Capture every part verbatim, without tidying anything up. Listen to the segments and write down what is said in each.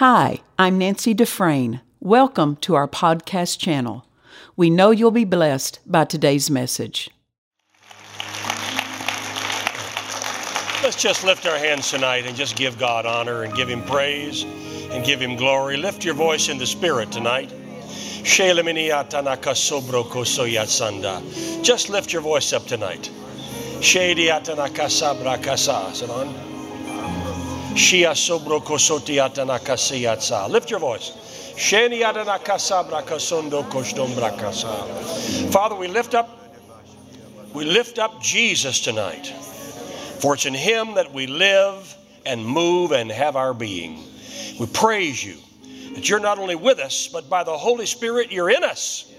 Hi, I'm Nancy Dufresne. Welcome to our podcast channel. We know you'll be blessed by today's message. Let's just lift our hands tonight and just give God honor and give Him praise and give Him glory. Lift your voice in the Spirit tonight. Just lift your voice up tonight. Lift your voice. Father, we lift up, we lift up Jesus tonight. For it's in Him that we live and move and have our being. We praise You that You're not only with us, but by the Holy Spirit You're in us.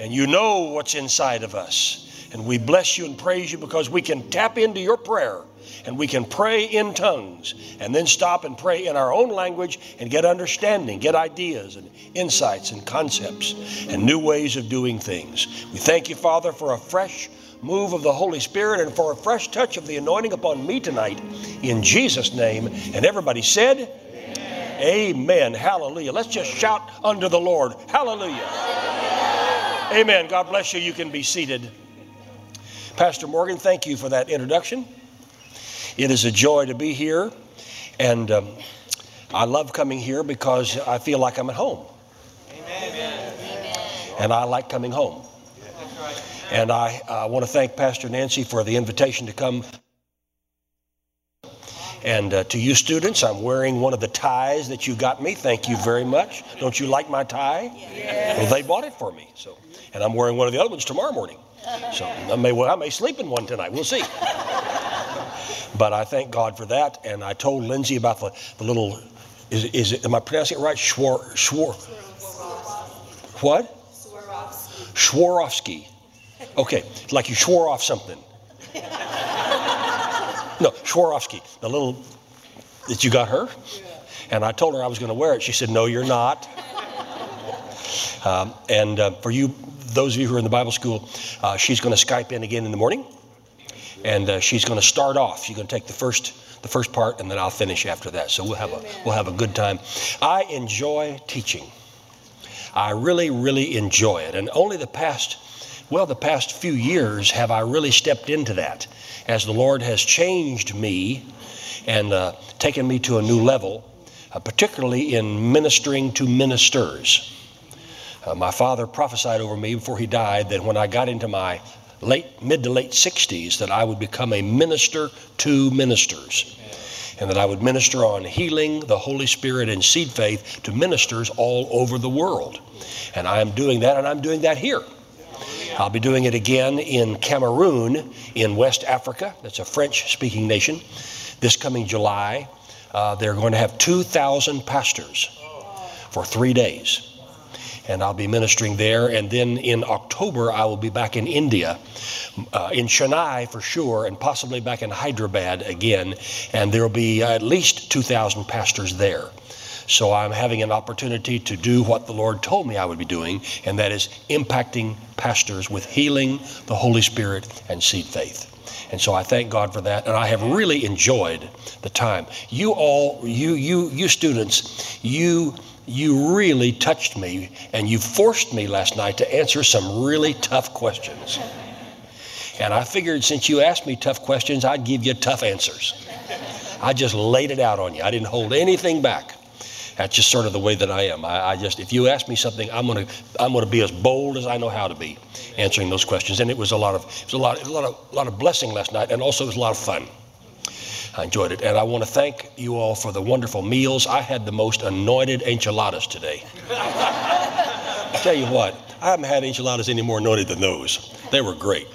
And You know what's inside of us. And we bless You and praise You because we can tap into Your prayer. And we can pray in tongues and then stop and pray in our own language and get understanding, get ideas and insights and concepts and new ways of doing things. We thank You, Father, for a fresh move of the Holy Spirit and for a fresh touch of the anointing upon me tonight in Jesus' name. And everybody said, amen. Amen. Hallelujah. Let's just shout unto the Lord. Hallelujah. Hallelujah. Amen. God bless you. You can be seated. Pastor Morgan, thank you for that introduction. It is a joy to be here, and um, I love coming here because I feel like I'm at home. Amen. Amen. And I like coming home. That's right. And I uh, want to thank Pastor Nancy for the invitation to come. And uh, to you students, I'm wearing one of the ties that you got me. Thank you very much. Don't you like my tie? Yes. Well, they bought it for me. So, and I'm wearing one of the other ones tomorrow morning. So I may, well, I may sleep in one tonight. We'll see. But I thank God for that, and I told Lindsay about the, the little, is, is it, am I pronouncing it right? Schwar, Schwar, Swarovski. What? Swarovski. Swarovski. Okay, it's like you swore off something. No, Swarovski, the little, that you got her? Yeah. And I told her I was going to wear it. She said, no, you're not. um, and uh, for you, those of you who are in the Bible school, uh, she's going to Skype in again in the morning. And uh, she's going to start off. She's going to take the first the first part, and then I'll finish after that. So we'll have a we'll have a good time. I enjoy teaching. I really, really enjoy it. And only the past, well, the past few years have I really stepped into that, as the Lord has changed me and uh, taken me to a new level, uh, particularly in ministering to ministers. Uh, my father prophesied over me before he died that when I got into my late mid to late sixties that I would become a minister to ministers, and that I would minister on healing, the Holy Spirit, and seed faith to ministers all over the world. And I'm doing that, and I'm doing that here. I'll be doing it again in Cameroon in West Africa. That's a French-speaking nation. This coming July, uh, they're going to have two thousand pastors for three days. And I'll be ministering there. And then in October, I will be back in India, uh, in Chennai for sure, and possibly back in Hyderabad again. And there will be at least two thousand pastors there. So I'm having an opportunity to do what the Lord told me I would be doing, and that is impacting pastors with healing, the Holy Spirit, and seed faith. And so I thank God for that, and I have really enjoyed the time. You all, you you you students, you... You really touched me, and you forced me last night to answer some really tough questions. And I figured since you asked me tough questions, I'd give you tough answers. I just laid it out on you. I didn't hold anything back. That's just sort of the way that I am. I, I just, if you ask me something, I'm gonna, I'm gonna be as bold as I know how to be, answering those questions. And it was a lot of, it was a lot, it was a lot of, a lot of blessing last night, and also it was a lot of fun. I enjoyed it, and I want to thank you all for the wonderful meals. I had the most anointed enchiladas today. I tell you what, I haven't had enchiladas any more anointed than those. They were great,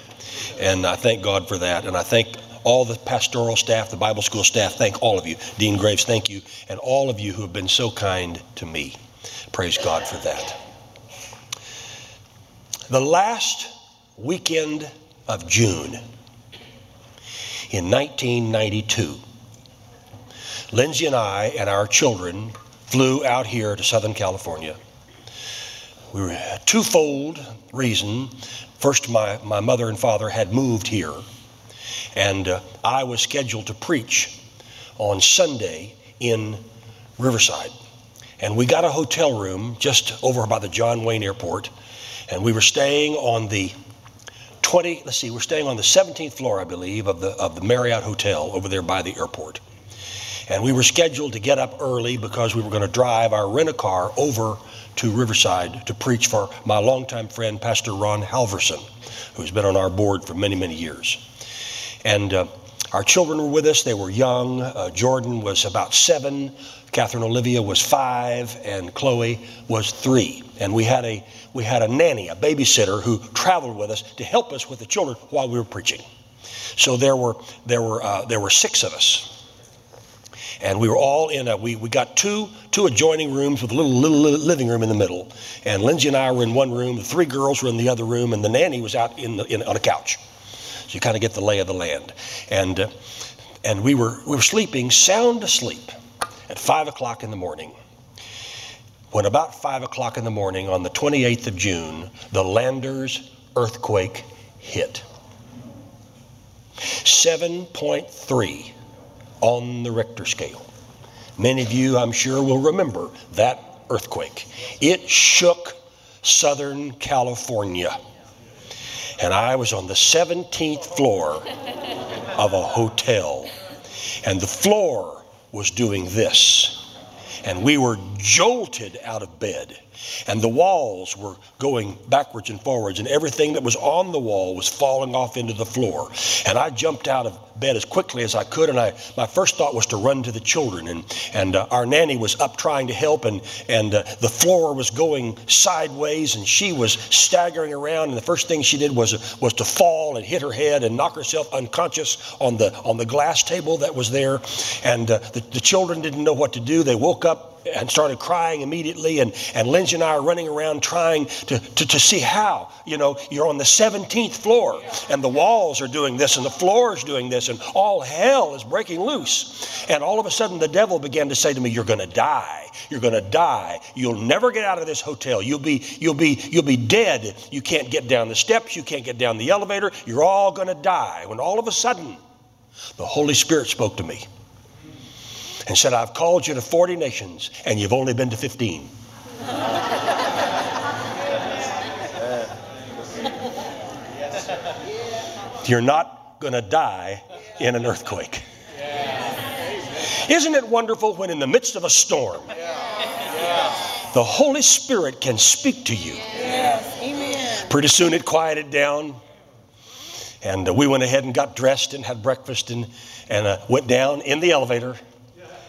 and I thank God for that, and I thank all the pastoral staff, the Bible school staff, thank all of you. Dean Graves, thank you, and all of you who have been so kind to me. Praise God for that. The last weekend of June, in nineteen ninety-two, Lindsay and I and our children flew out here to Southern California. We were a twofold reason. First, my, my mother and father had moved here, and uh, I was scheduled to preach on Sunday in Riverside. And we got a hotel room just over by the John Wayne Airport. And we were staying on the twenty, let's see, we're staying on the seventeenth floor, I believe, of the of the Marriott Hotel over there by the airport. And we were scheduled to get up early because we were going to drive our rent-a-car over to Riverside to preach for my longtime friend, Pastor Ron Halverson, who's been on our board for many, many years. And uh, our children were with us. They were young. Uh, Jordan was about seven. Catherine Olivia was five. And Chloe was three. And we had a we had a nanny, a babysitter, who traveled with us to help us with the children while we were preaching. So there were there were uh, there were six of us. And we were all in a, we, we got two two adjoining rooms with a little, little, little living room in the middle. And Lindsay and I were in one room, the three girls were in the other room, and the nanny was out in the, in, on a couch. So you kind of get the lay of the land. And uh, and we were, we were sleeping, sound asleep, at five o'clock in the morning. When about five o'clock in the morning, on the twenty-eighth of June, the Landers earthquake hit. seven point three. On the Richter scale. Many of you, I'm sure, will remember that earthquake. It shook Southern California. And I was on the seventeenth floor of a hotel. And the floor was doing this. And we were jolted out of bed. And the walls were going backwards and forwards, and everything that was on the wall was falling off into the floor. And I jumped out of bed as quickly as I could, and I my first thought was to run to the children. And, and uh, our nanny was up trying to help, and, and uh, the floor was going sideways, and she was staggering around. And the first thing she did was was to fall and hit her head and knock herself unconscious on the on the glass table that was there. And uh, the, the children didn't know what to do. They woke up and started crying immediately, and, and Lindsay and I are running around trying to, to, to see how. You know, you're on the seventeenth floor, and the walls are doing this, and the floor is doing this, and all hell is breaking loose. And all of a sudden, the devil began to say to me, "You're going to die. You're going to die. You'll never get out of this hotel. You'll be, you'll be, you'll be dead. You can't get down the steps. You can't get down the elevator. You're all going to die." When all of a sudden, the Holy Spirit spoke to me and said, "I've called you to forty nations, and you've only been to fifteen. You're not going to die in an earthquake." Isn't it wonderful when in the midst of a storm, the Holy Spirit can speak to you? Pretty soon it quieted down. And uh, we went ahead and got dressed and had breakfast and, and uh, went down in the elevator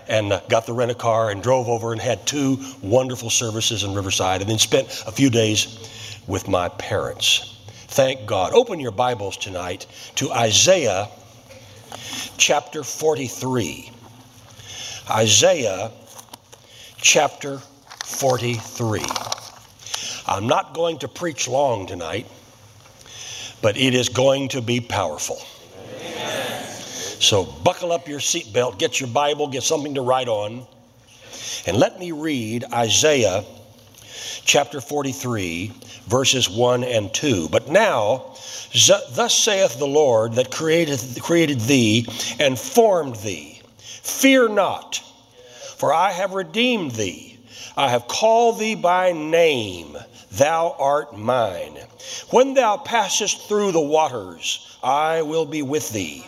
and got the rent-a-car and drove over and had two wonderful services in Riverside, and then spent a few days with my parents. Thank God. Open your Bibles tonight to Isaiah chapter forty-three. Isaiah chapter forty-three. I'm not going to preach long tonight, but it is going to be powerful. So buckle up your seatbelt, get your Bible, get something to write on, and let me read Isaiah chapter forty-three, verses one and two. "But now, thus saith the Lord that created, created thee and formed thee, fear not, for I have redeemed thee. I have called thee by name, thou art mine. When thou passest through the waters, I will be with thee.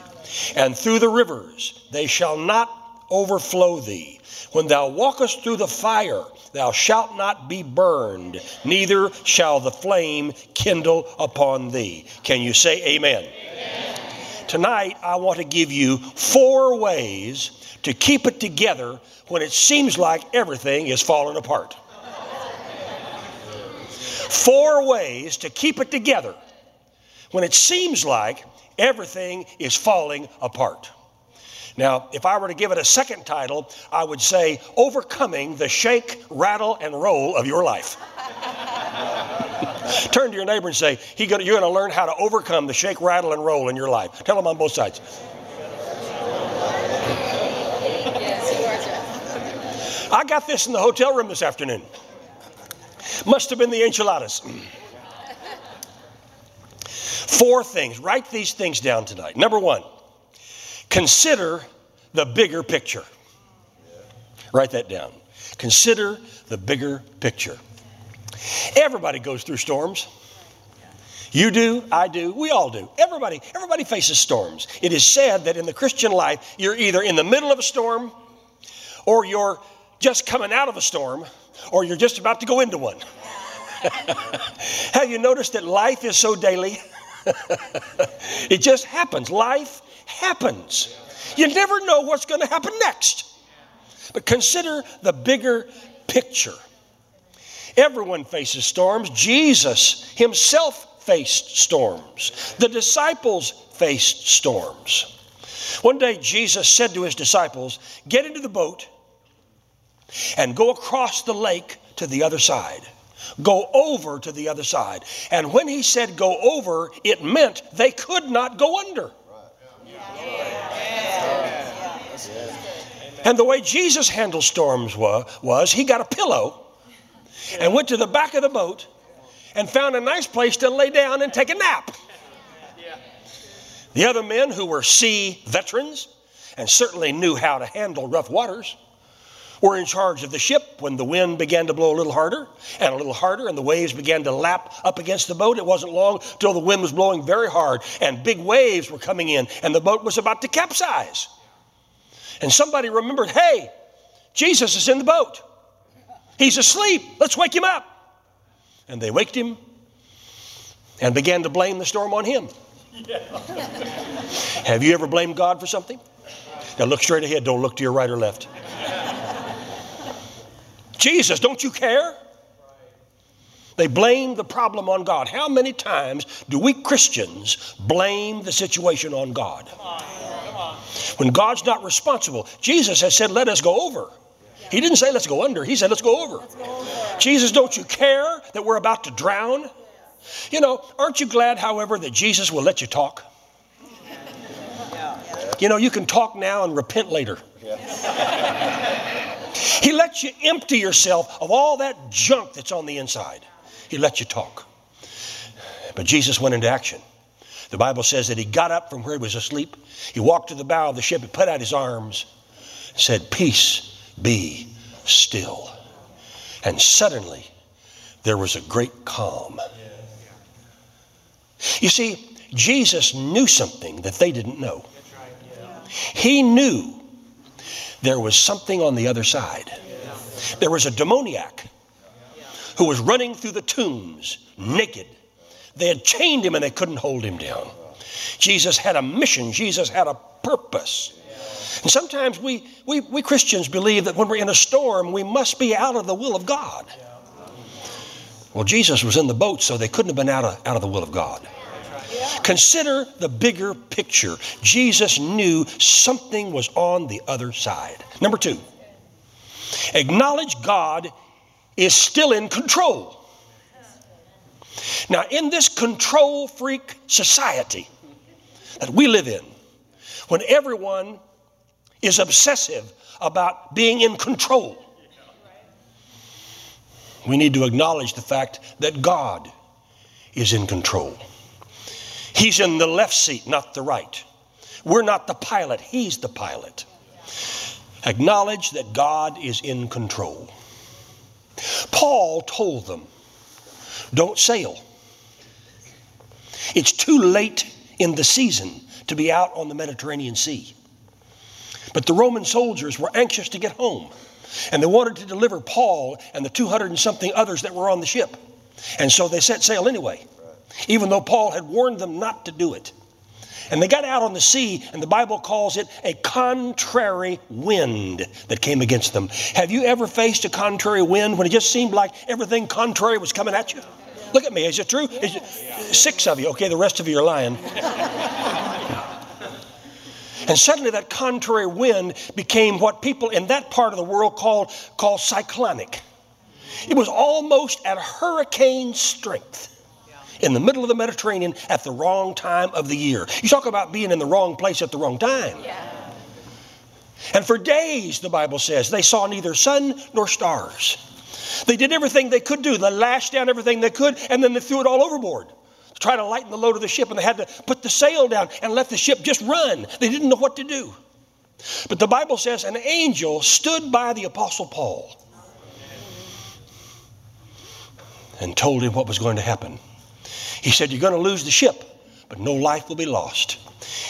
And through the rivers, they shall not overflow thee. When thou walkest through the fire, thou shalt not be burned, neither shall the flame kindle upon thee." Can you say amen? Amen. Tonight, I want to give you four ways to keep it together when it seems like everything is falling apart. Four ways to keep it together when it seems like everything is falling apart. Now, if I were to give it a second title, I would say, "Overcoming the Shake, Rattle, and Roll of Your Life." Turn to your neighbor and say, he gonna, you're going to learn how to overcome the shake, rattle, and roll in your life. Tell them on both sides. I got this in the hotel room this afternoon. Must have been the enchiladas. Four things. Write these things down tonight. Number one, consider the bigger picture. Write that down. Consider the bigger picture. Everybody goes through storms. You do, I do, we all do. Everybody, everybody faces storms. It is said that in the Christian life, you're either in the middle of a storm, or you're just coming out of a storm, or you're just about to go into one. Have you noticed that life is so daily? It just happens. Life happens. You never know what's going to happen next. But consider the bigger picture. Everyone faces storms. Jesus himself faced storms. The disciples faced storms. One day Jesus said to his disciples, "Get into the boat and go across the lake to the other side. Go over to the other side." And when he said go over, it meant they could not go under. And the way Jesus handled storms wa- was he got a pillow and went to the back of the boat and found a nice place to lay down and take a nap. The other men, who were sea veterans and certainly knew how to handle rough waters, were in charge of the ship. When the wind began to blow a little harder and a little harder and the waves began to lap up against the boat, it wasn't long till the wind was blowing very hard and big waves were coming in and the boat was about to capsize. And somebody remembered, hey, Jesus is in the boat. He's asleep. Let's wake him up. And they waked him and began to blame the storm on him. Yeah. Have you ever blamed God for something? Now look straight ahead. Don't look to your right or left. Jesus, don't you care? They blame the problem on God. How many times do we Christians blame the situation on God? Come on, come on. When God's not responsible. Jesus has said, let us go over. Yeah. He didn't say, let's go under. He said, let's go over. Let's go over. Jesus, don't you care that we're about to drown? Yeah. You know, aren't you glad, however, that Jesus will let you talk? Yeah. You know, you can talk now and repent later. Yeah. He lets you empty yourself of all that junk that's on the inside. He lets you talk. But Jesus went into action. The Bible says that he got up from where he was asleep. He walked to the bow of the ship and put out his arms and said, "Peace, be still." And suddenly there was a great calm. You see, Jesus knew something that they didn't know. He knew there was something on the other side. There was a demoniac who was running through the tombs naked. They had chained him and they couldn't hold him down. Jesus had a mission. Jesus had a purpose. And sometimes we, we, we Christians believe that when we're in a storm, we must be out of the will of God. Well, Jesus was in the boat, so they couldn't have been out of, out of the will of God. Consider the bigger picture. Jesus knew something was on the other side. Number two, acknowledge God is still in control. Now, in this control freak society that we live in, when everyone is obsessive about being in control, we need to acknowledge the fact that God is in control. He's in the left seat, not the right. We're not the pilot. He's the pilot. Acknowledge that God is in control. Paul told them, don't sail. It's too late in the season to be out on the Mediterranean Sea. But the Roman soldiers were anxious to get home, and they wanted to deliver Paul and the two hundred and something others that were on the ship. And so they set sail anyway, even though Paul had warned them not to do it. And they got out on the sea, and the Bible calls it a contrary wind that came against them. Have you ever faced a contrary wind when it just seemed like everything contrary was coming at you? Look at me. Is it true? Is it, six of you. Okay, the rest of you are lying. And suddenly that contrary wind became what people in that part of the world called, called cyclonic. It was almost at hurricane strength, in the middle of the Mediterranean at the wrong time of the year. You talk about being in the wrong place at the wrong time. Yeah. And for days, the Bible says, they saw neither sun nor stars. They did everything they could do. They lashed down everything they could, and then they threw it all overboard to try to lighten the load of the ship, and they had to put the sail down and let the ship just run. They didn't know what to do. But the Bible says an angel stood by the Apostle Paul and told him what was going to happen. He said, you're going to lose the ship, but no life will be lost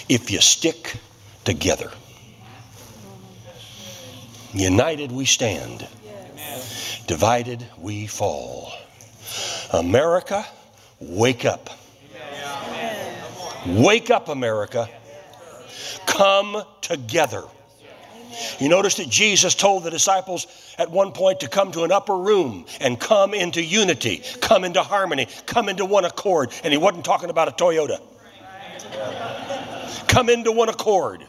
if you stick together. United we stand. Yes. Divided we fall. America, wake up. Amen. Wake up, America. Come together. You notice that Jesus told the disciples at one point to come to an upper room and come into unity, come into harmony, come into one accord. And he wasn't talking about a Toyota. Come into one accord.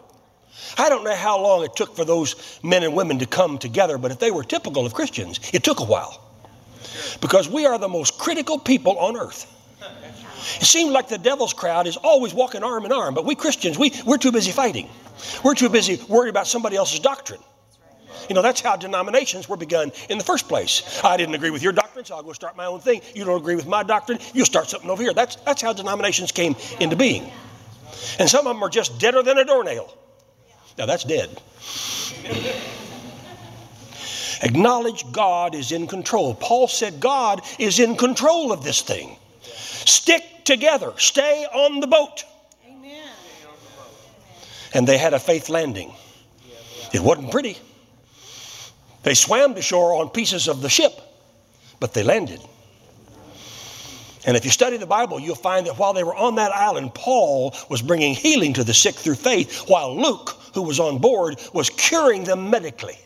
I don't know how long it took for those men and women to come together, but if they were typical of Christians, it took a while. Because we are the most critical people on earth. It seems like the devil's crowd is always walking arm in arm, but we Christians, we, we're too busy fighting. We're too busy worried about somebody else's doctrine. You know, that's how denominations were begun in the first place. I didn't agree with your doctrine, so I'll go start my own thing. You don't agree with my doctrine, you'll start something over here. That's, that's how denominations came into being. And some of them are just deader than a doornail. Now that's dead. Acknowledge God is in control. Paul said God is in control of this thing. Stick together. Stay on the boat. Amen. And they had a faith landing. It wasn't pretty. They swam to shore on pieces of the ship, but they landed. And if you study the Bible, you'll find that while they were on that island, Paul was bringing healing to the sick through faith, while Luke, who was on board, was curing them medically.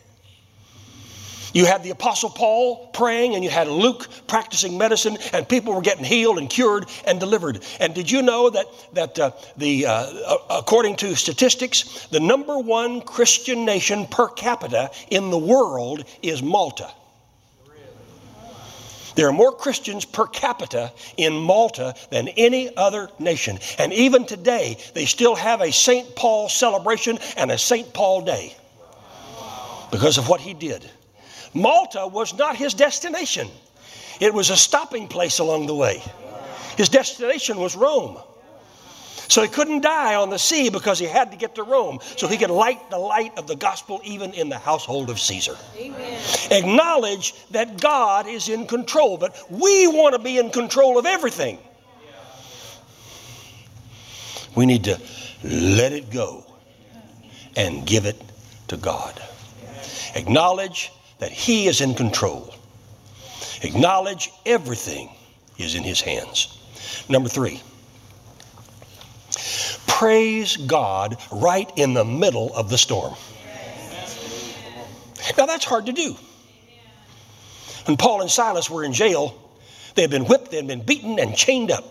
You had the Apostle Paul praying, and you had Luke practicing medicine, and people were getting healed and cured and delivered. And did you know that, that uh, the uh, uh, according to statistics, the number one Christian nation per capita in the world is Malta? There are more Christians per capita in Malta than any other nation. And even today, they still have a Saint Paul celebration and a Saint Paul Day because of what he did. Malta was not his destination. It was a stopping place along the way. His destination was Rome. So he couldn't die on the sea because he had to get to Rome so he could light the light of the gospel even in the household of Caesar. Amen. Acknowledge that God is in control, but we want to be in control of everything. We need to let it go and give it to God. Acknowledge that he is in control. Acknowledge everything is in his hands. Number three. Praise God right in the middle of the storm. Now that's hard to do. When Paul and Silas were in jail, they had been whipped, they had been beaten and chained up.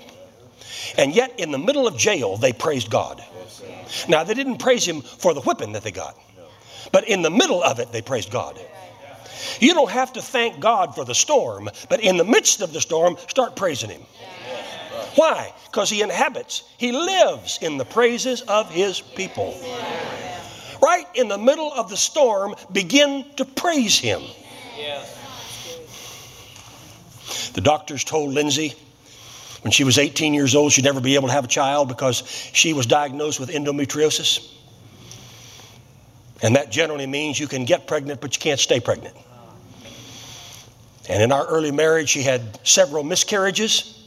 And yet in the middle of jail, they praised God. Now they didn't praise him for the whipping that they got, but in the middle of it, they praised God. You don't have to thank God for the storm, but in the midst of the storm, start praising him. Why? Because he inhabits, he lives in the praises of his people. Right in the middle of the storm, begin to praise him. The doctors told Lindsay when she was eighteen years old, she'd never be able to have a child because she was diagnosed with endometriosis. And that generally means you can get pregnant, but you can't stay pregnant. And in our early marriage, she had several miscarriages.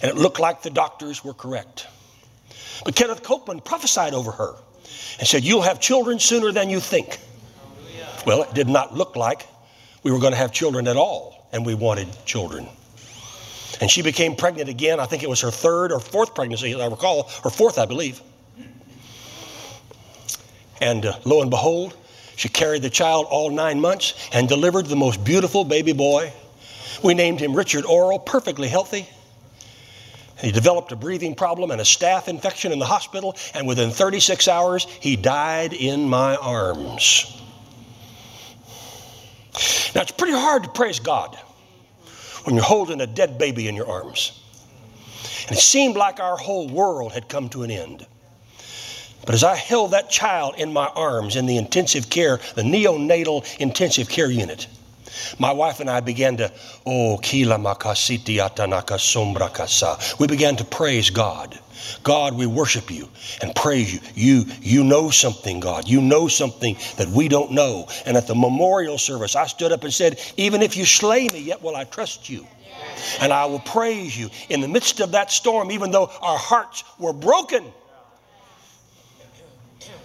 And it looked like the doctors were correct. But Kenneth Copeland prophesied over her and said, you'll have children sooner than you think. Well, it did not look like we were going to have children at all, and we wanted children. And she became pregnant again. I think it was her third or fourth pregnancy, as I recall, her fourth, I believe. And uh, lo and behold, she carried the child all nine months and delivered the most beautiful baby boy. We named him Richard Orrell, perfectly healthy. He developed a breathing problem and a staph infection in the hospital, and within thirty-six hours, he died in my arms. Now, it's pretty hard to praise God when you're holding a dead baby in your arms. And it seemed like our whole world had come to an end. But as I held that child in my arms in the intensive care, the neonatal intensive care unit, My wife and I began to, oh, kila makasiti atanaka sombra kasa. We began to praise God. God, we worship you and praise you. You, you know something, God. You know something that we don't know. And at the memorial service, I stood up and said, even if you slay me, yet will I trust you. And I will praise you. In the midst of that storm, even though our hearts were broken,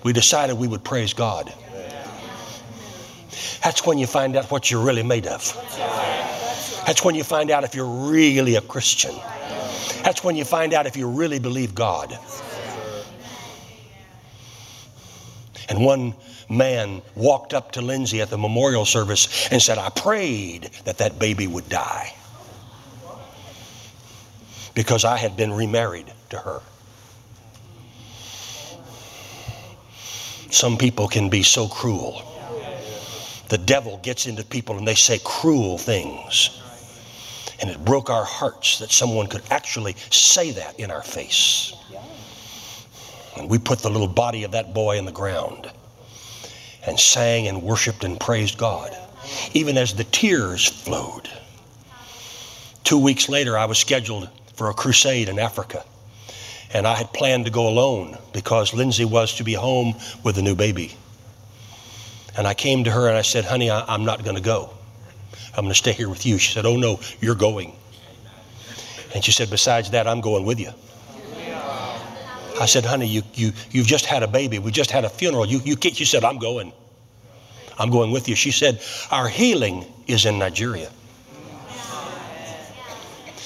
we decided we would praise God. That's when you find out what you're really made of. That's when you find out if you're really a Christian. That's when you find out if you really believe God. And one man walked up to Lindsay at the memorial service and said, I prayed that that baby would die, because I had been remarried to her. Some people can be so cruel. The devil gets into people and they say cruel things. And it broke our hearts that someone could actually say that in our face. And we put the little body of that boy in the ground and sang and worshiped and praised God, even as the tears flowed. Two weeks later, I was scheduled for a crusade in Africa. And I had planned to go alone because Lindsay was to be home with a new baby. And I came to her and I said, honey, I, I'm not going to go. I'm going to stay here with you. She said, oh no, you're going. And she said, besides that, I'm going with you. I said, honey, you, you, you've just had a baby. We just had a funeral. You, you can't. She said, I'm going. I'm going with you. She said, our healing is in Nigeria.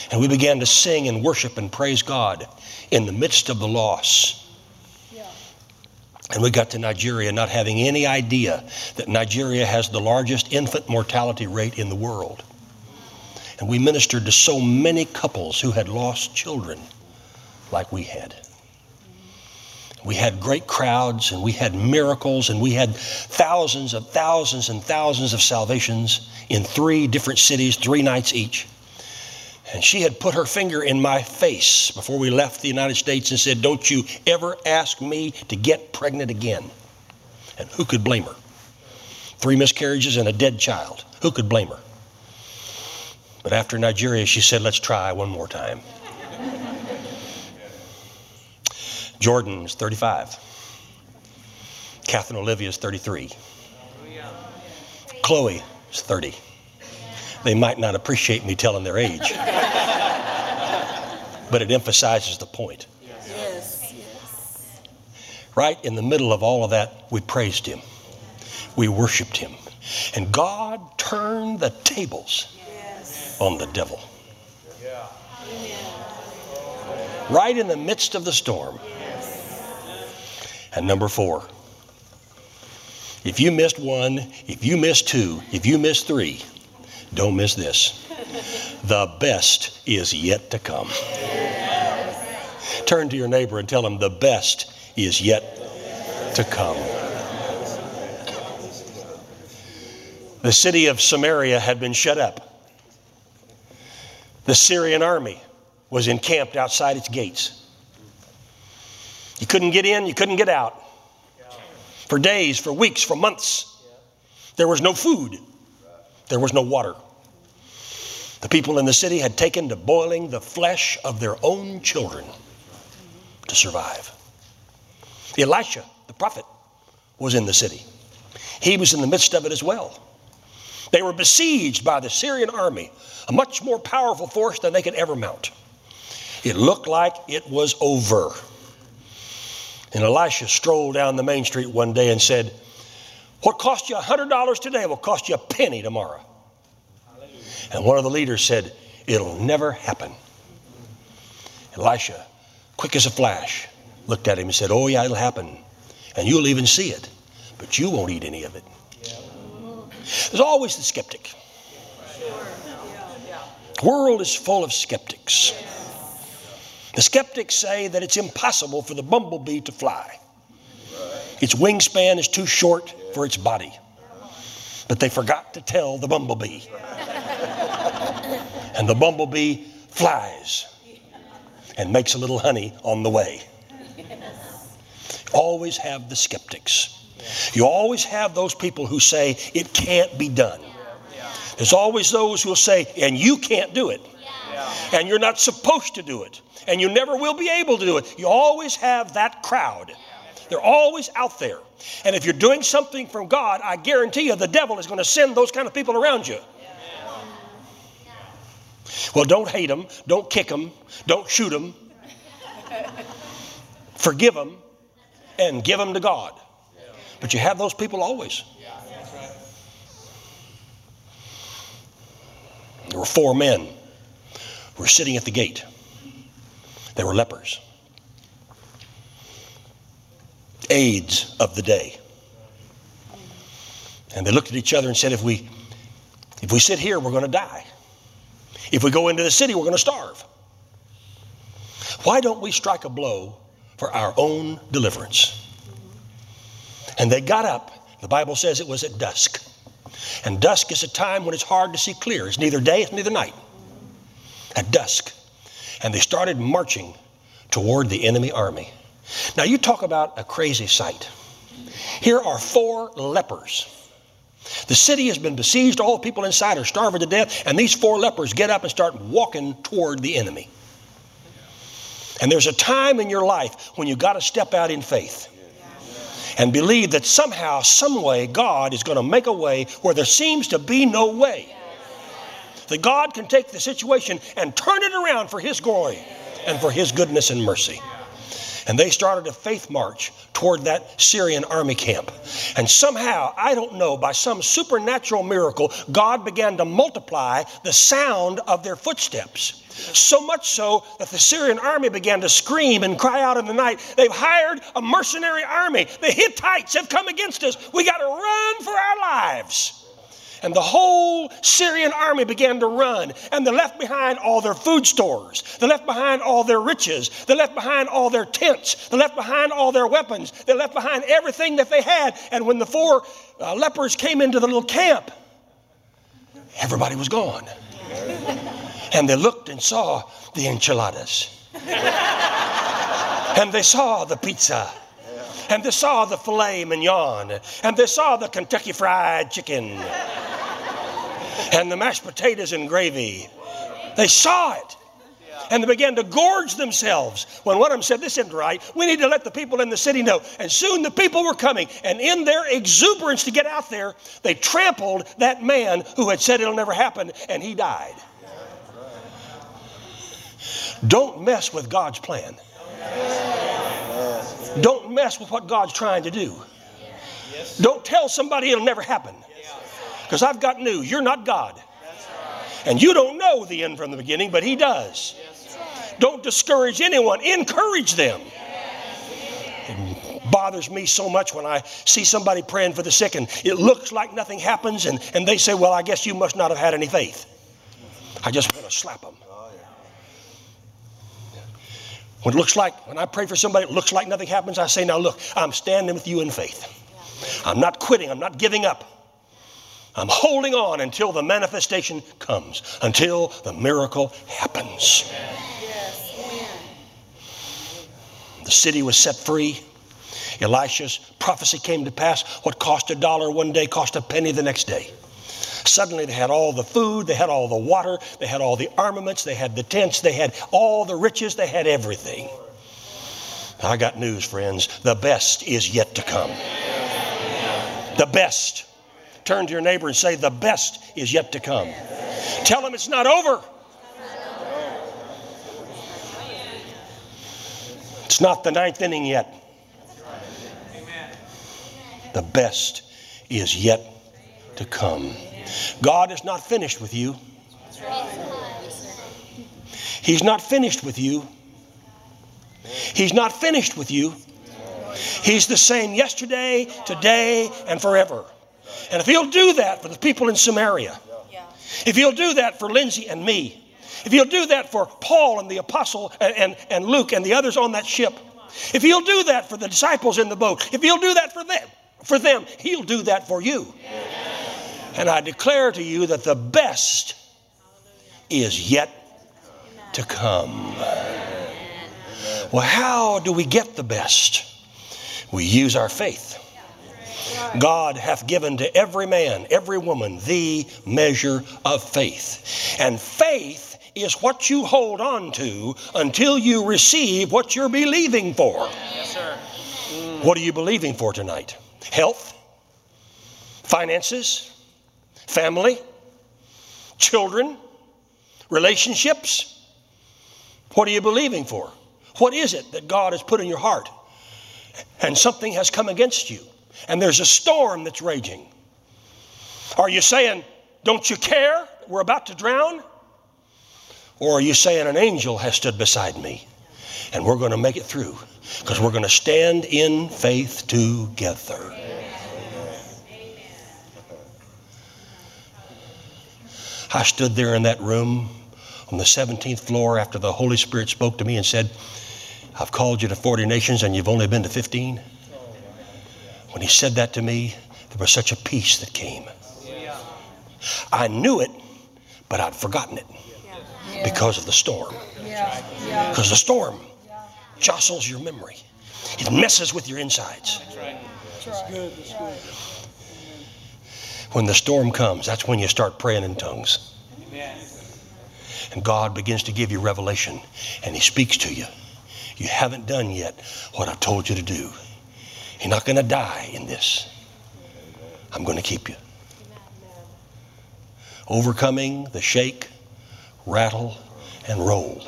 And we began to sing and worship and praise God in the midst of the loss. And we got to Nigeria not having any idea that Nigeria has the largest infant mortality rate in the world. And we ministered to so many couples who had lost children like we had. We had great crowds and we had miracles and we had thousands and thousands and thousands of salvations in three different cities, three nights each. And she had put her finger in my face before we left the United States and said, don't you ever ask me to get pregnant again. And who could blame her? Three miscarriages and a dead child. Who could blame her? But after Nigeria, she said, let's try one more time. Jordan is thirty-five. Catherine Olivia is thirty-three. Chloe is thirty. They might not appreciate me telling their age, but it emphasizes the point. Yes. Yes. Right in the middle of all of that, we praised him. We worshiped him. And God turned the tables yes. on the devil. Yeah. Right in the midst of the storm. Yes. And number four, if you missed one, if you missed two, if you missed three, don't miss this. The best is yet to come. Yes. Turn to your neighbor and tell him the best is yet to come. The city of Samaria had been shut up. The Syrian army was encamped outside its gates. You couldn't get in, you couldn't get out. For days, for weeks, for months, there was no food. There was no water. The people in the city had taken to boiling the flesh of their own children to survive. Elisha, the prophet, was in the city. He was in the midst of it as well. They were besieged by the Syrian army, a much more powerful force than they could ever mount. It looked like it was over. And Elisha strolled down the main street one day and said, what cost you one hundred dollars today will cost you a penny tomorrow. And one of the leaders said, it'll never happen. Elisha, quick as a flash, looked at him and said, oh yeah, it'll happen. And you'll even see it, but you won't eat any of it. There's always the skeptic. The world is full of skeptics. The skeptics say that it's impossible for the bumblebee to fly. Its wingspan is too short for its body. But they forgot to tell the bumblebee. And the bumblebee flies and makes a little honey on the way. Always have the skeptics. You always have those people who say it can't be done. There's always those who will say, and you can't do it. Yeah. Yeah. And you're not supposed to do it. And you never will be able to do it. You always have that crowd. They're always out there. And if you're doing something from God, I guarantee you the devil is going to send those kind of people around you. Yeah. Well, don't hate them. Don't kick them. Don't shoot them. Forgive them and give them to God. But you have those people always. There were four men who were sitting at the gate. They were lepers. AIDS of the day. And they looked at each other and said, if we, if we sit here, we're going to die. If we go into the city, we're going to starve. Why don't we strike a blow for our own deliverance? And they got up. The Bible says it was at dusk. And dusk is a time when it's hard to see clear. It's neither day, it's neither night. At dusk. And they started marching toward the enemy army. Now you talk about a crazy sight. Here are four lepers. The city has been besieged. All the people inside are starving to death. And these four lepers get up and start walking toward the enemy. And there's a time in your life when you've got to step out in faith. And believe that somehow, some way, God is going to make a way where there seems to be no way. That God can take the situation and turn it around for His glory and for His goodness and mercy. And they started a faith march toward that Syrian army camp. And somehow, I don't know, by some supernatural miracle, God began to multiply the sound of their footsteps. So much so that the Syrian army began to scream and cry out in the night, they've hired a mercenary army. The Hittites have come against us. We got to run for our lives. And the whole Syrian army began to run. And they left behind all their food stores. They left behind all their riches. They left behind all their tents. They left behind all their weapons. They left behind everything that they had. And when the four uh, lepers came into the little camp, everybody was gone. And they looked and saw the enchiladas. And they saw the pizza. And they saw the filet mignon. And they saw the Kentucky Fried Chicken. And the mashed potatoes and gravy. They saw it. And they began to gorge themselves. When one of them said, this isn't right. We need to let the people in the city know. And soon the people were coming. And in their exuberance to get out there, they trampled that man who had said it'll never happen. And he died. Don't mess with God's plan. Don't mess with what God's trying to do. Don't tell somebody it'll never happen. Because I've got news. You're not God. And you don't know the end from the beginning, but He does. Don't discourage anyone. Encourage them. It bothers me so much when I see somebody praying for the sick and it looks like nothing happens and, and they say, well, I guess you must not have had any faith. I just want to slap them. When it looks like, when I pray for somebody, it looks like nothing happens. I say, now look, I'm standing with you in faith. I'm not quitting. I'm not giving up. I'm holding on until the manifestation comes, until the miracle happens. The city was set free. Elisha's prophecy came to pass. What cost a dollar one day cost a penny the next day. Suddenly they had all the food, they had all the water, they had all the armaments, they had the tents, they had all the riches, they had everything. I got news, friends. The best is yet to come. The best. Turn to your neighbor and say, the best is yet to come. Tell them it's not over. It's not the ninth inning yet. The best is yet to come. God is not finished with you. He's not finished with you. He's not finished with you. He's the same yesterday, today, and forever. And if He'll do that for the people in Samaria, if He'll do that for Lindsay and me, if He'll do that for Paul and the apostle and, and, and Luke and the others on that ship, if He'll do that for the disciples in the boat, if He'll do that for them, for them, He'll do that for you. And I declare to you that the best is yet to come. Well, how do we get the best? We use our faith. God hath given to every man, every woman, the measure of faith. And faith is what you hold on to until you receive what you're believing for. Yes, sir. Mm. What are you believing for tonight? Health, finances, family, children, relationships. What are you believing for? What is it that God has put in your heart? And something has come against you, and there's a storm that's raging. Are you saying, "Don't you care? We're about to drown"? Or are you saying, "An angel has stood beside me, and we're going to make it through because we're going to stand in faith together"? Amen. I stood there in that room on the seventeenth floor after the Holy Spirit spoke to me and said, "I've called you to forty nations and you've only been to fifteen. When he said that to me, there was such a peace that came. I knew it, but I'd forgotten it. Because of the storm. Yeah. Yeah. Because the storm yeah. jostles your memory. It messes with your insides. That's right. That's good. That's good. When the storm comes, that's when you start praying in tongues. Amen. And God begins to give you revelation. And he speaks to you. You haven't done yet what I've told you to do. You're not going to die in this. I'm going to keep you. Overcoming the shake, rattle, and roll.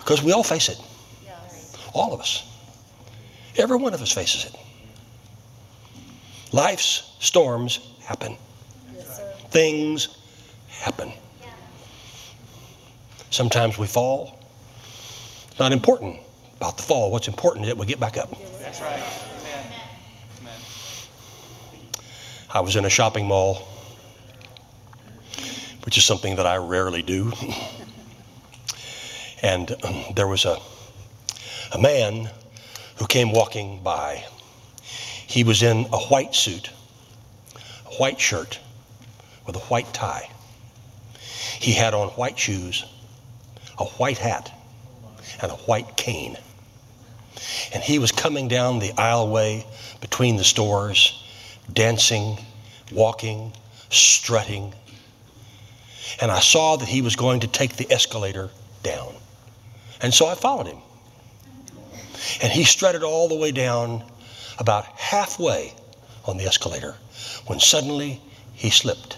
Because we all face it. All of us. Every one of us faces it. Life's storms happen. Yes, things happen. Yeah. Sometimes we fall. It's not important about the fall. What's important is that we get back up. That's right. Amen. Amen. I was in a shopping mall, which is something that I rarely do. And um, there was a, a man who came walking by. He was in a white suit, a white shirt with a white tie. He had on white shoes, a white hat, and a white cane. And he was coming down the aisleway between the stores, dancing, walking, strutting. And I saw that he was going to take the escalator down. And so I followed him. And he strutted all the way down, about halfway on the escalator, when suddenly he slipped.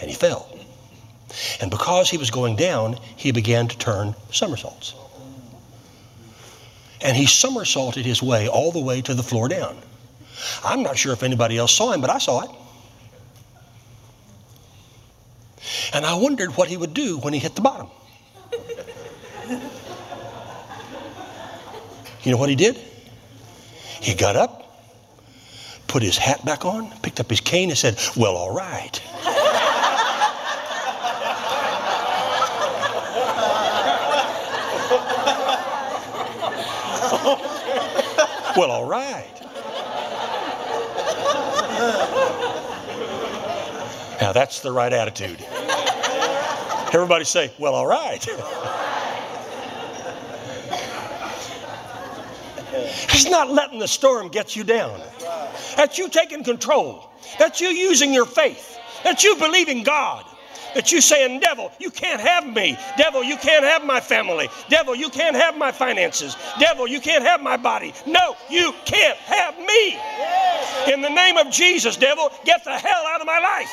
And he fell. And because he was going down, he began to turn somersaults. And he somersaulted his way all the way to the floor down. I'm not sure if anybody else saw him, but I saw it. And I wondered what he would do when he hit the bottom. You know what he did? He got up, put his hat back on, picked up his cane, and said, "Well, all right." Well, all right. Now that's the right attitude. Everybody say, "Well, all right." He's not letting the storm get you down. That's you taking control. That's you using your faith. That's you believing God. That's you saying, "Devil, you can't have me. Devil, you can't have my family. Devil, you can't have my finances. Devil, you can't have my body. No, you can't have me. In the name of Jesus, devil, get the hell out of my life."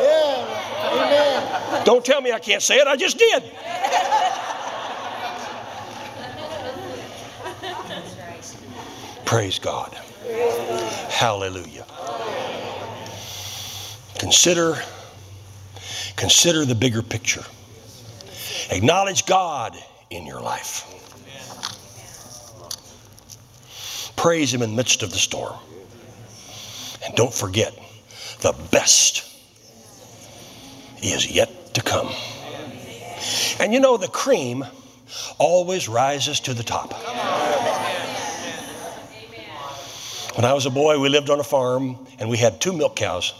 Yeah. Amen. Don't tell me I can't say it. I just did. Praise God. Hallelujah. Consider, consider the bigger picture. Acknowledge God in your life. Praise Him in the midst of the storm. And don't forget, the best is yet to come. And you know, the cream always rises to the top. When I was a boy, we lived on a farm and we had two milk cows.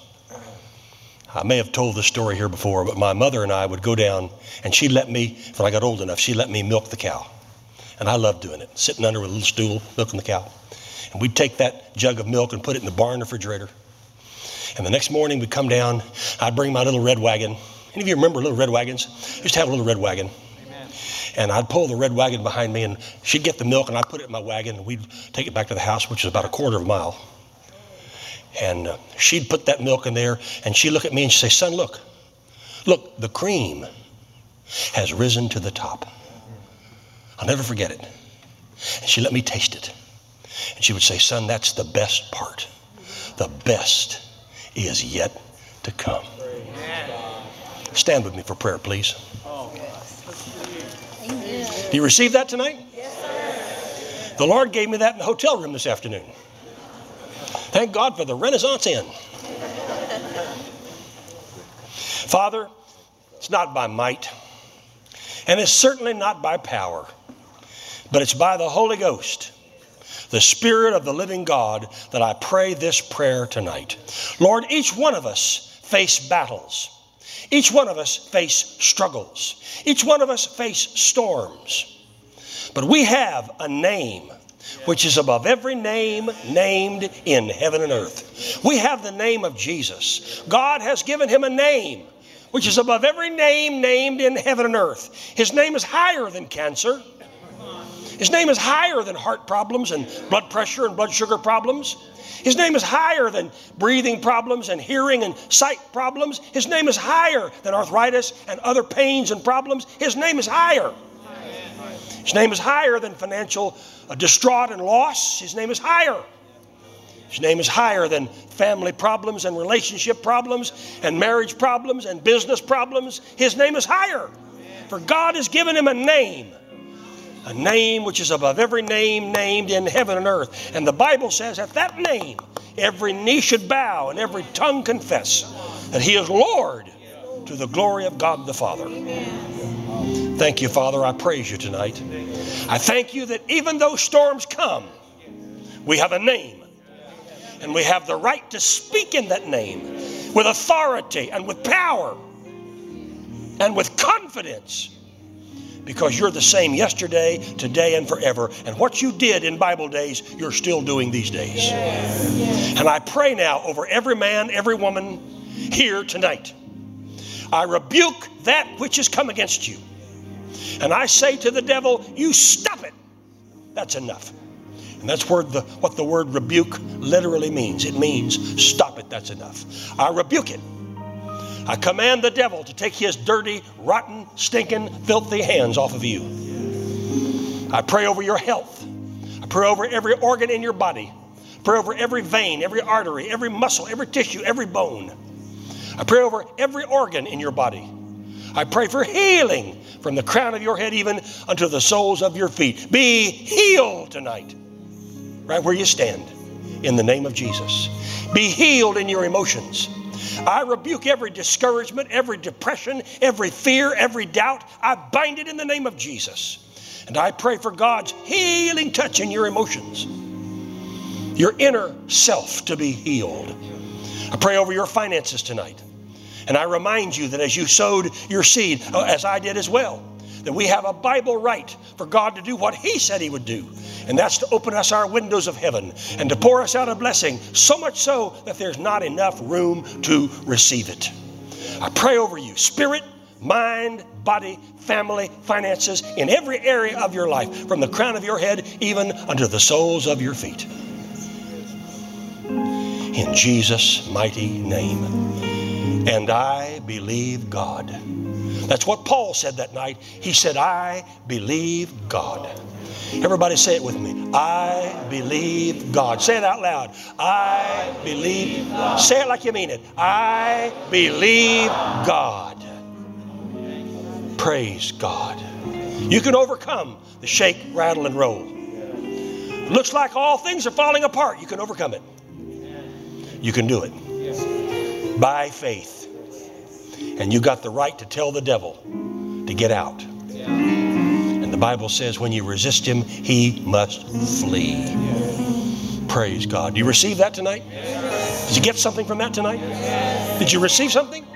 I may have told this story here before, but my mother and I would go down, and she let me, when I got old enough, she let me milk the cow. And I loved doing it, sitting under a little stool, milking the cow. And we'd take that jug of milk and put it in the barn refrigerator. And the next morning we'd come down, I'd bring my little red wagon. Any of you remember little red wagons? I used to have a little red wagon. Amen. And I'd pull the red wagon behind me, and she'd get the milk, and I'd put it in my wagon, and we'd take it back to the house, which is about a quarter of a mile. And uh, she'd put that milk in there, and she'd look at me and she'd say, son, look, look, the cream has risen to the top. I'll never forget it. And she let me taste it. And she would say, son, that's the best part. The best is yet to come. Amen. Stand with me for prayer, please. Amen. Do you receive that tonight? Yes, sir. The Lord gave me that in the hotel room this afternoon. Thank God for the Renaissance Inn. Father, it's not by might, and it's certainly not by power, but it's by the Holy Ghost, the Spirit of the living God, that I pray this prayer tonight. Lord, each one of us face battles. Each one of us face struggles. Each one of us face storms. But we have a name which is above every name named in heaven and earth. We have the name of Jesus. God has given him a name which is above every name named in heaven and earth. His name is higher than cancer. His name is higher than heart problems and blood pressure and blood sugar problems. His name is higher than breathing problems and hearing and sight problems. His name is higher than arthritis and other pains and problems. His name is higher. His name is higher than financial uh, distraught and loss. His name is higher. His name is higher than family problems and relationship problems and marriage problems and business problems. His name is higher. For God has given him a name, a name which is above every name named in heaven and earth. And the Bible says at that name, every knee should bow and every tongue confess that he is Lord, to the glory of God the Father. Thank you, Father. I praise you tonight. I thank you that even though storms come, we have a name. And we have the right to speak in that name with authority and with power and with confidence, because you're the same yesterday, today, and forever. And what you did in Bible days, you're still doing these days. Yes. Yes. And I pray now over every man, every woman here tonight. I rebuke that which has come against you. And I say to the devil, you stop it. That's enough. And that's where the, what the word rebuke literally means. It means stop it. That's enough. I rebuke it. I command the devil to take his dirty, rotten, stinking, filthy hands off of you. I pray over your health. I pray over every organ in your body. I pray over every vein, every artery, every muscle, every tissue, every bone. I pray over every organ in your body. I pray for healing from the crown of your head even unto the soles of your feet. Be healed tonight, right where you stand, in the name of Jesus. Be healed in your emotions. I rebuke every discouragement, every depression, every fear, every doubt. I bind it in the name of Jesus. And I pray for God's healing touch in your emotions, your inner self to be healed. I pray over your finances tonight. And I remind you that as you sowed your seed, as I did as well, that we have a Bible right for God to do what he said he would do. And that's to open us our windows of heaven and to pour us out a blessing, so much so that there's not enough room to receive it. I pray over you, spirit, mind, body, family, finances, in every area of your life, from the crown of your head even unto the soles of your feet. In Jesus' mighty name. And I believe God. That's what Paul said that night. He said, I believe God. Everybody say it with me. I believe God. Say it out loud. I believe God. Say it like you mean it. I believe God. Praise God. You can overcome the shake, rattle, and roll. It looks like all things are falling apart. You can overcome it. You can do it by faith. And you got the right to tell the devil to get out. And the Bible says when you resist him, he must flee. Praise God. Do you receive that tonight? Did you get something from that tonight? Did you receive something?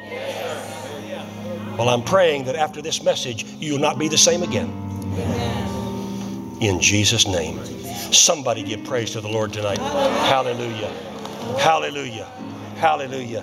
Well, I'm praying that after this message, you'll not be the same again. in Jesus' name. Somebody give praise to the Lord tonight. Hallelujah. Hallelujah. Hallelujah.